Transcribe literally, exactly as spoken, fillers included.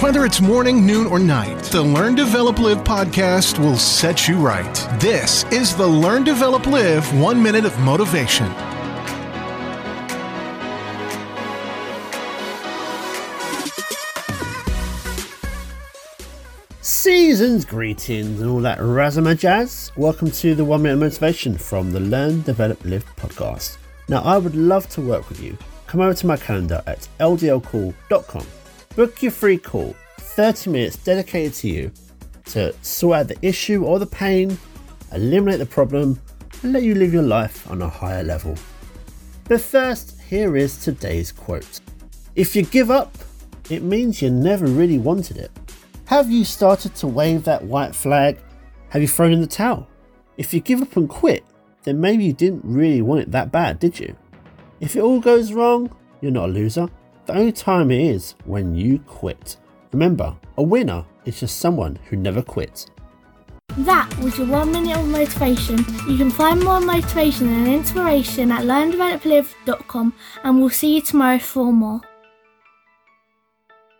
Whether it's morning, noon, or night, the Learn, Develop, Live podcast will set you right. This is the Learn, Develop, Live One Minute of Motivation. Season's greetings and all that razzma jazz. Welcome to the One Minute of Motivation from the Learn, Develop, Live podcast. Now, I would love to work with you. Come over to my calendar at L D L call dot com. Book your free call, thirty minutes dedicated to you to sort out the issue or the pain, eliminate the problem, and let you live your life on a higher level. But first, here is today's quote. If you give up, it means you never really wanted it. Have you started to wave that white flag? Have you thrown in the towel? If you give up and quit, then maybe you didn't really want it that bad, did you? If it all goes wrong, you're not a loser. The only time it is when you quit. Remember, a winner is just someone who never quits. That was your one minute of motivation. You can find more motivation and inspiration at learn develop live dot com, and we'll see you tomorrow for more.